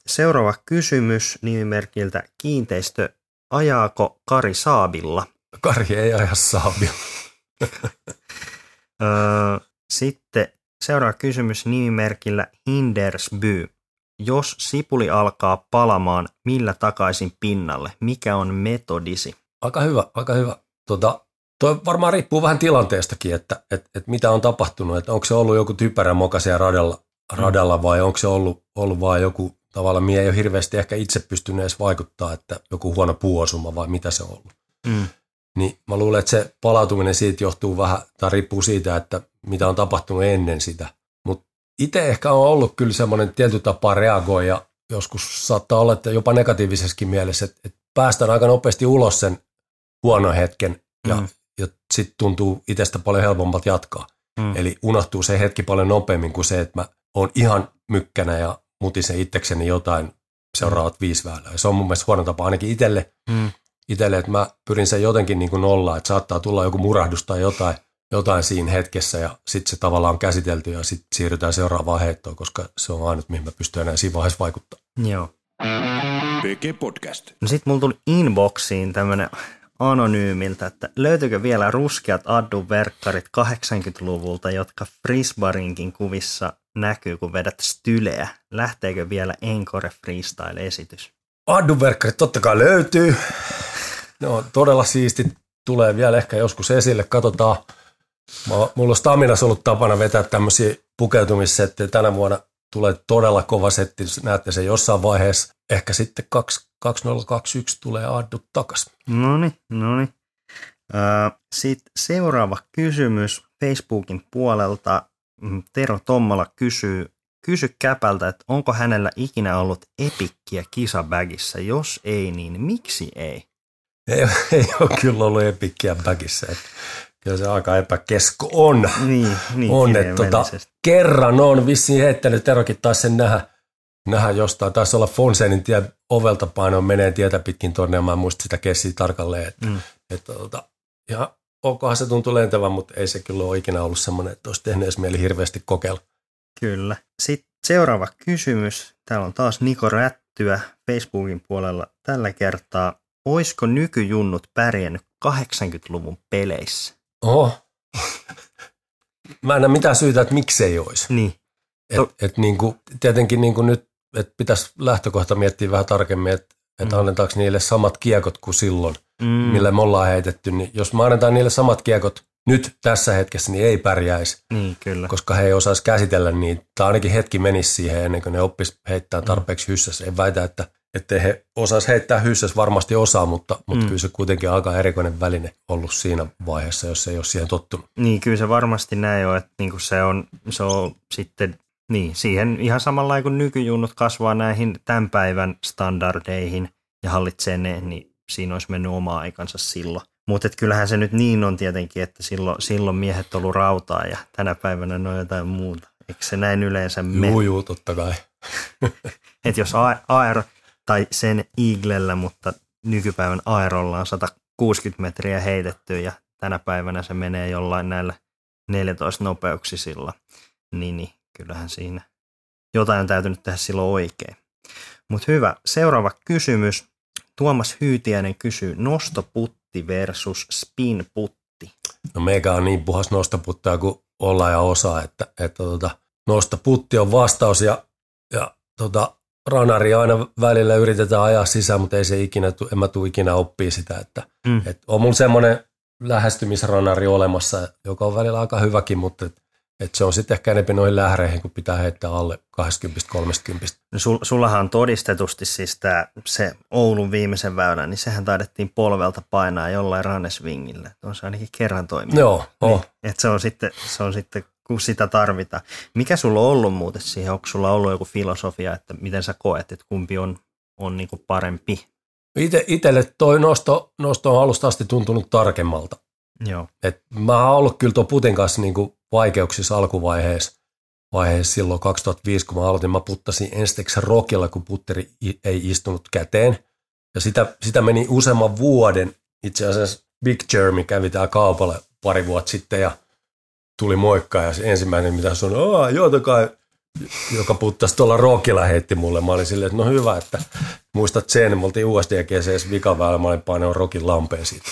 Seuraava kysymys nimimerkiltä Kiinteistö. Ajaako Kari saabilla? Kari ei aja saabilla. Sitten seuraava kysymys nimimerkillä Hindersby. Jos sipuli alkaa palamaan, millä takaisin pinnalle? Mikä on metodisi? Aika hyvä. Toi varmaan riippuu vähän tilanteestakin, että mitä on tapahtunut. Että onko se ollut joku typerä moka siellä radalla vai onko se ollut vaan joku tavallaan, minä ei ole hirveästi ehkä itse pystynyt edes vaikuttaa, että joku huono puuosuma vai mitä se on ollut. niin mä luulen, että se palautuminen siitä johtuu vähän, tai riippuu siitä, että mitä on tapahtunut ennen sitä. Mutta itse ehkä on ollut kyllä semmoinen tietty tapa reagoida, joskus saattaa olla, että jopa negatiivisessakin mielessä, että päästään aika nopeasti ulos sen huonon hetken ja sitten tuntuu itsestä paljon helpommalta jatkaa. Eli unohtuu se hetki paljon nopeammin kuin se, että mä oon ihan mykkänä ja mutisen itsekseni jotain seuraavat 5 väylää. Ja se on mun mielestä huono tapa ainakin itselle, että mä pyrin sen jotenkin niin kuin nollaan, että saattaa tulla joku murahdus tai jotain siinä hetkessä ja sitten se tavallaan on käsitelty ja sitten siirrytään seuraavaan heittoon, koska se on ainut, mihin mä pystyn enää siinä vaiheessa vaikuttamaan. Joo. No sitten mulla tuli inboxiin tämmönen anonyymiltä, että löytyykö vielä ruskeat addunverkkarit 80-luvulta, jotka frisbarinkin kuvissa näkyy, kun vedät styleä? Lähteekö vielä Encore freestyle-esitys? Addunverkkarit totta kai löytyy. Ne on todella siistit. Tulee vielä ehkä joskus esille. Katsotaan. Mulla on Staminassa ollut tapana vetää tämmöisiä pukeutumissettejä. Tänä vuonna tulee todella kova setti. Näette sen jossain vaiheessa. Ehkä sitten 2021 tulee addut takas. No niin. Sitten seuraava kysymys Facebookin puolelta. Tero Tommola kysy Käpältä, että onko hänellä ikinä ollut epikkiä kisabägissä? Jos ei, niin miksi ei? Ei ole kyllä ollut epikkiä bagissä. Kyllä se aika epäkesko on. Niin on, kerran on vissiin heittänyt, Terokin taas sen nähdä jostain. Taisi olla Fonsenin tie ovelta painoon, menee tietä pitkin tuonne ja mä en muista sitä kessiä tarkalleen. Ihan onkohan se tuntuu lentävän, mutta ei se kyllä ole ikinä ollut semmoinen, että olisi tehnyt edes mieli hirveästi kokeilla. Kyllä. Sitten seuraava kysymys. Täällä on taas Niko Rättyä Facebookin puolella tällä kertaa. Oisko nykyjunnut pärjännyt 80-luvun peleissä? Oho. Mä en näe mitään syytä, että miksei olisi. Niin. Tietenkin nyt et pitäisi lähtökohta miettiä vähän tarkemmin, että et annetaanko niille samat kiekot kuin silloin, millä me ollaan heitetty. Niin jos me annetaan niille samat kiekot nyt tässä hetkessä, niin ei pärjäisi, koska he ei osaisi käsitellä niitä. Tai ainakin hetki menisi siihen ennen kuin ne oppisi heittämään tarpeeksi hyssässä. En väitä, että he osaisi heittää hyssäs, varmasti osaa, mutta kyllä se kuitenkin aika erikoinen väline ollut siinä vaiheessa, jos ei ole siihen tottunut. Niin, kyllä se varmasti näin on, että niinku se on sitten niin, siihen ihan samalla kuin nykyjunnut kasvaa näihin tämän päivän standardeihin ja hallitsee ne, niin siinä olisi mennyt oma aikansa silloin. Mutta kyllähän se nyt niin on tietenkin, että silloin miehet ollut rautaa ja tänä päivänä ne on jotain muuta. Eikö se näin yleensä mene? Juu, totta kai. Että jos Aero tai sen Eaglellä, mutta nykypäivän Aerolla on 160 metriä heitetty ja tänä päivänä se menee jollain näillä 14 nopeuksisilla. Niin, kyllähän siinä jotain on täytynyt tehdä silloin oikein. Mutta hyvä, seuraava kysymys. Tuomas Hyytiäinen kysyy nostoputti versus spinputti. No meikä on niin puhas nostoputtaa kuin ollaan ja osaa, että nostoputti on vastaus ja ranari aina välillä yritetään ajaa sisään, mutta ei se ikinä, en mä tule ikinä oppia sitä, että on mun semmoinen lähestymisranari olemassa, joka on välillä aika hyväkin, mutta että se on sitten ehkä enemmän noihin lähreihin, kun pitää heittää alle 20-30. Sullahan on todistetusti siis se Oulun viimeisen väylän, niin sehän taidettiin polvelta painaa jollain rannesvingillä. On se ainakin kerran toiminut. Joo. Oh. Niin, että se on sitten, kun sitä tarvitaan. Mikä sulla on ollut muuten siihen? Onko sulla ollut joku filosofia, että miten sä koet, että kumpi on niin kuin parempi? Itselle toi nosto on alusta asti tuntunut tarkemmalta. Joo. Et mä oon ollut kyllä tuon putin kanssa niin kuin vaikeuksissa alkuvaiheessa silloin 2005, kun mä aloitin, mä puttasin ensiksi rokilla, kun putteri ei istunut käteen. Ja sitä meni useamman vuoden. Itse asiassa Big Jeremy kävi täällä kaupalla pari vuotta sitten ja tuli moikkaa. Ja se ensimmäinen, mitä sanoi, joka puttasi tuolla rokilla, heitti mulle. Mä olin silleen, että no hyvä, että muistat sen. Me oltiin USDGCS vikaväylä, mä olin painanut rokin lampeen siitä.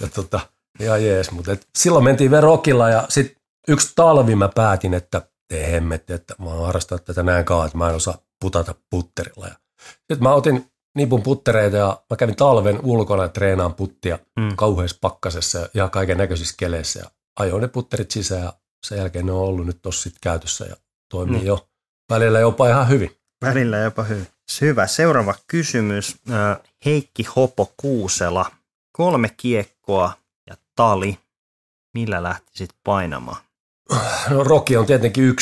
Ja ihan jees, mutta silloin mentiin verokilla ja sitten yksi talvi mä päätin, että ei hemmetti, että mä harrastan tätä näin kauan, että mä en osaa putata putterilla. Sitten mä otin nipun puttereita ja mä kävin talven ulkona treenaan puttia kauheessa pakkasessa ja ihan kaiken näköisissä keleissä. Ja ajoin ne putterit sisään ja sen jälkeen ne on ollut nyt tossa sitten käytössä ja toimii jo välillä jopa ihan hyvin. Välillä jopa hyvin. Hyvä. Seuraava kysymys. Heikki Hopo Kuusela 3 kiekkoa ja tali. Millä lähtisit painamaan? No, roki on tietenkin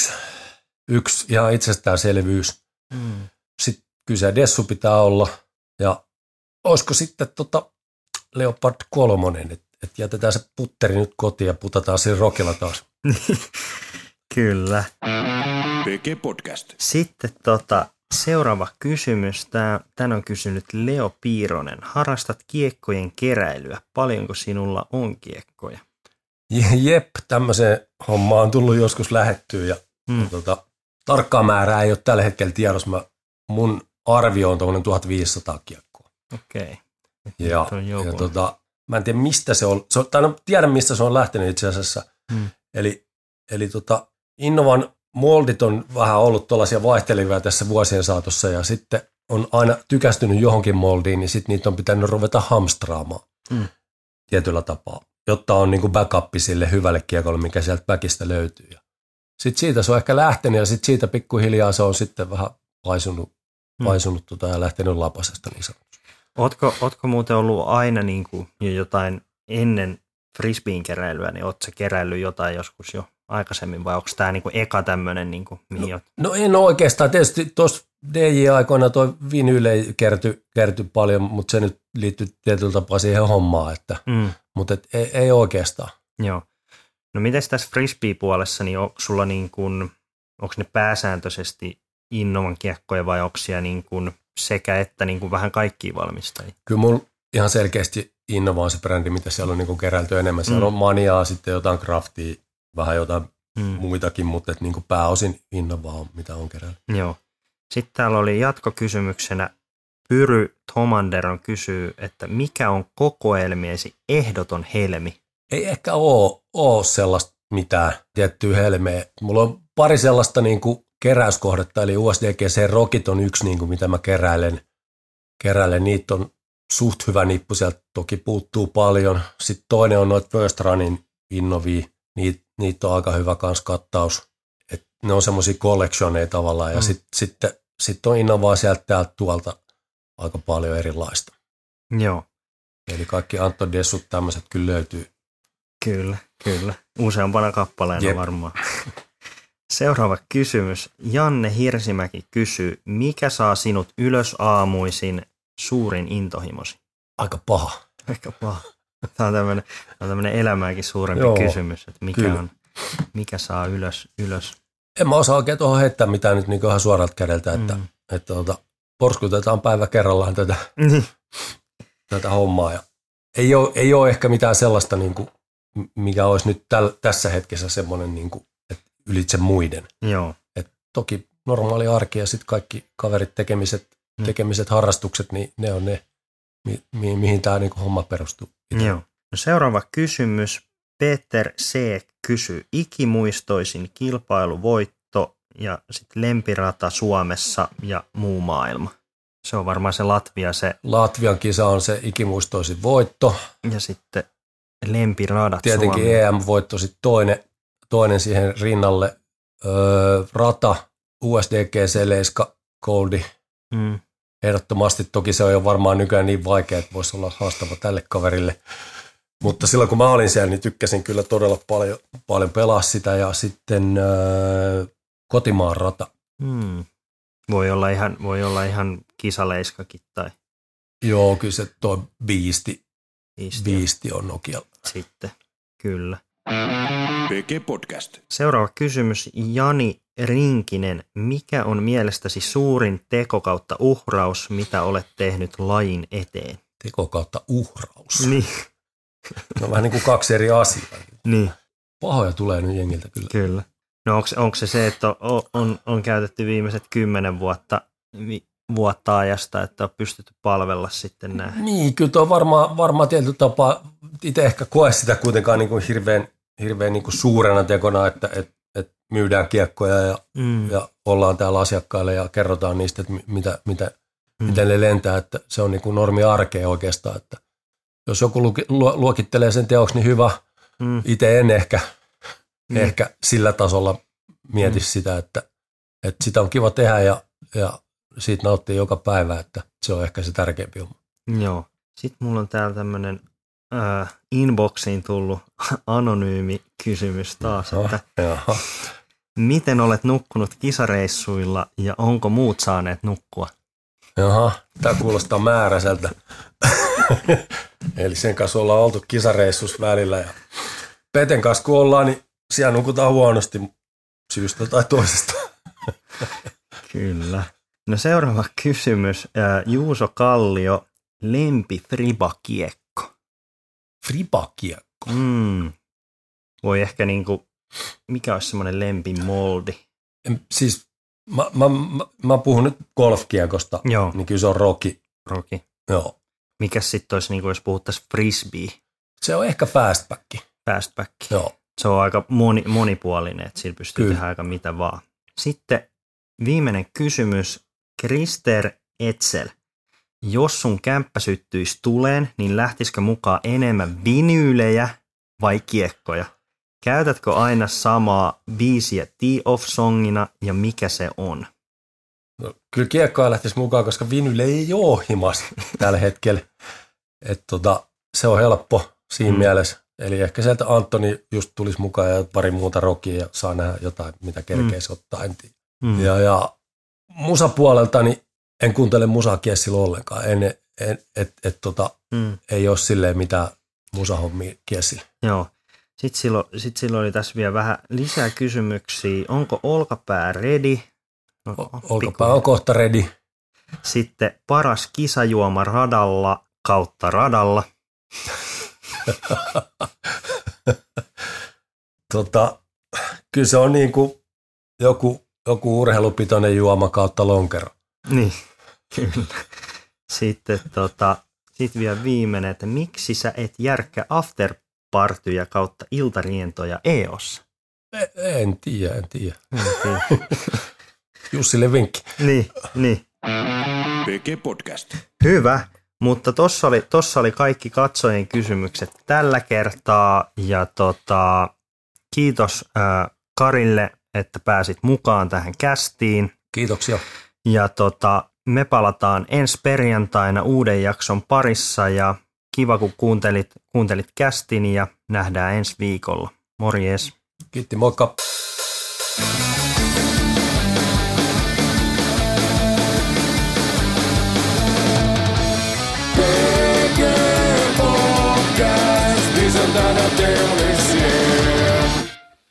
yksi ihan itsestäänselvyys. Mm. Sitten kyllä se Dessu pitää olla. Ja olisiko sitten Leopard 3, että jätetään se putteri nyt kotiin ja putataan siinä rokilla taas. Kyllä. PG Podcast. Sitten seuraava kysymys. Tän on kysynyt Leo Piironen. Harrastat kiekkojen keräilyä. Paljonko sinulla on kiekkoja? Jep, tämmöiseen hommaan on tullut joskus lähettyä ja tarkkaa määrää ei ole tällä hetkellä tiedossa. Mun arvio on tuommoinen 1500 kiekkoa. Okei. Ja mä en tiedä mistä mistä se on lähtenyt itse asiassa. Eli Innovan moldit on vähän ollut tuollaisia vaihtelevia tässä vuosien saatossa ja sitten on aina tykästynyt johonkin moldiin, niin sitten niitä on pitänyt ruveta hamstraamaan tietyllä tapaa, jotta on niin kuin backup sille hyvälle kiekolle, mikä sieltä backista löytyy. Sitten siitä se on ehkä lähtenyt ja sitten siitä pikkuhiljaa se on sitten vähän paisunut ja lähtenyt lapasesta niin sanotusti. Ootko muuten ollut aina niin kuin jo jotain ennen frisbeen keräilyä, niin ootko sä keräillyt jotain joskus jo aikaisemmin vai onko tämä niinku eka tämmöinen, niinku, mihin olet? No en oikeastaan. Tietysti tuossa DJ-aikoina toi vinyle kertyi paljon, mutta se nyt liittyy tietyllä tapaa siihen hommaan, mutta ei oikeastaan. Joo. No mites tässä frisbee-puolessa, niin onko sulla onko ne pääsääntöisesti Innovan kiekkoja vai onko siellä sekä että vähän kaikkia valmistajia? Kyllä mulla ihan selkeästi Innova on se brändi, mitä siellä on keräilty enemmän. Siellä on Maniaa, sitten jotain Craftia, vähän jotain muitakin, mutta pääosin Innova on, mitä on keräilty. Joo. Sitten täällä oli jatkokysymyksenä Pyry Tomanderon kysyy, että mikä on kokoelmiesi ehdoton helmi? Ei ehkä ole sellaista mitään tiettyä helmeä. Mulla on pari sellaista keräyskohdetta, eli USDGC-rokit on yksi, mitä mä keräilen. Niitä on suht hyvä nippu, sieltä toki puuttuu paljon. Sitten toinen on noita First Runin Innovia, niitä on aika hyvä kans kattaus. Et ne on semmoisia collectioneja tavallaan, ja sitten on Innovaa sieltä täältä tuolta aika paljon erilaista. Joo. Eli kaikki Anton Dessut tämmöiset kyllä löytyy. Kyllä. Useampana kappaleena varmaan. Seuraava kysymys. Janne Hirsimäki kysyy, mikä saa sinut ylös aamuisin suurin intohimosi? Aika paha. Tämä on tämmöinen elämääkin suurempi kysymys, että mikä saa ylös. En mä osaa oikein tuohon heittää mitään nyt ihan suoralta kädeltä, että porskutetaan päivä kerrallaan tätä hommaa. Ja ei ole ehkä mitään sellaista, mikä olisi nyt tässä hetkessä semmoinen, että ylitse muiden. Joo. Et toki normaali arki ja sitten kaikki kaverit tekemiset, harrastukset, niin ne on ne, mihin tämä homma perustuu. Joo. No, seuraava kysymys. Peter C. kysyy ikimuistoisin kilpailuvoitto ja sitten lempirata Suomessa ja muu maailma. Se on varmaan se Latvia. Latvian kisa on se ikimuistoisin voitto. Ja sitten lempiradat Suomessa. Tietenkin EM-voitto sitten toinen siihen rinnalle. Rata, USDGC-leiska, Goldi. Mm. Ehdottomasti toki se on jo varmaan nykyään niin vaikea, että voisi olla haastava tälle kaverille. Mutta silloin kun mä olin siellä, niin tykkäsin kyllä todella paljon pelaa sitä. Ja sitten kotimaan rata. Mm. Voi olla ihan kisaleiskakin tai... Joo, kyllä se tuo biisti on Nokialla. Sitten, kyllä. PG Podcast. Seuraava kysymys. Jani Rinkinen. Mikä on mielestäsi suurin teko kautta uhraus, mitä olet tehnyt lajin eteen? Teko kautta uhraus? Niin. No vähän niin kuin kaksi eri asiaa. Niin. Pahoja tulee nyt jengiltä kyllä. Kyllä. No onko se, että on käytetty viimeiset 10 vuotta ajasta, että on pystytty palvella sitten näin? Niin, kyllä tuo on varmaan tietyllä tapaa, itse ehkä koe sitä kuitenkaan niin kuin hirveän niin kuin suurena tekona, että myydään kiekkoja ja ollaan täällä asiakkaille ja kerrotaan niistä, että miten ne lentää, että se on niin kuin normi arkea oikeastaan, että jos joku luokittelee sen teoksi, niin hyvä, itse en ehkä sillä tasolla mieti sitä, että sitä on kiva tehdä ja siitä nauttii joka päivä, että se on ehkä se tärkeämpi homma. Joo. Sitten mulla on täällä tämmöinen inboxiin tullut anonyymi kysymys taas, että miten olet nukkunut kisareissuilla ja onko muut saaneet nukkua? Jaha, tämä kuulostaa määräiseltä. Eli sen kanssa ollaan oltu kisareissus välillä ja Peten kanssa kun ollaan, niin siellä nukutaan huonosti syystä tai toisesta. Kyllä. No seuraava kysymys. Juuso Kallio, lempi fripakiekko. Fripakiekko? Mm. Voi ehkä niinku, mikä olisi semmoinen lempimoldi? Siis mä puhun nyt golfkiekosta, joo, niin kyllä se on roki. Roki. Joo. Mikäs sitten olisi, niinku, jos puhuttaisiin frisbee? Se on ehkä fastback. Fastback. Joo. Se on aika monipuolinen, että sillä pystyy kyllä tehdä aika mitä vaan. Sitten viimeinen kysymys. Krister Etzel. Jos sun kämppä syttyisi tuleen, niin lähtisikö mukaan enemmän vinyylejä vai kiekkoja? Käytätkö aina samaa biisiä tee-off-songina ja mikä se on? No, kyllä kiekkoja lähtisi mukaan, koska vinyle ei ole himas tällä hetkellä. Se on helppo siinä mielessä. Eli ehkä sieltä Antoni just tulisi mukaan ja pari muuta rokia ja saa nähdä jotain, mitä kerkeisi ottaa. Mm. Ja musapuolelta niin en kuuntele musakiessillä ollenkaan. Ei ole silleen mitään musahommia kiessillä. Joo. Sitten silloin oli tässä vielä vähän lisää kysymyksiä. Onko olkapää ready? No, olkapää on kohta ready. Sitten paras kisajuoma radalla kautta radalla. Kyllä se on niin kuin joku urheilupitoinen juoma kautta lonkero. Niin, kyllä. Sitten sit vielä viimeinen, että miksi sä et järkkä afterpartyja kautta iltarientoja EOS? En tiedä. Jussille vinkki. Niin. PG Podcast. Hyvä. Mutta tossa oli kaikki katsojien kysymykset tällä kertaa ja kiitos Karille, että pääsit mukaan tähän kästiin. Kiitoksia. Ja me palataan ensi perjantaina uuden jakson parissa ja kiva kun kuuntelit kästin ja nähdään ensi viikolla. Morjes. Kiitti, moikka.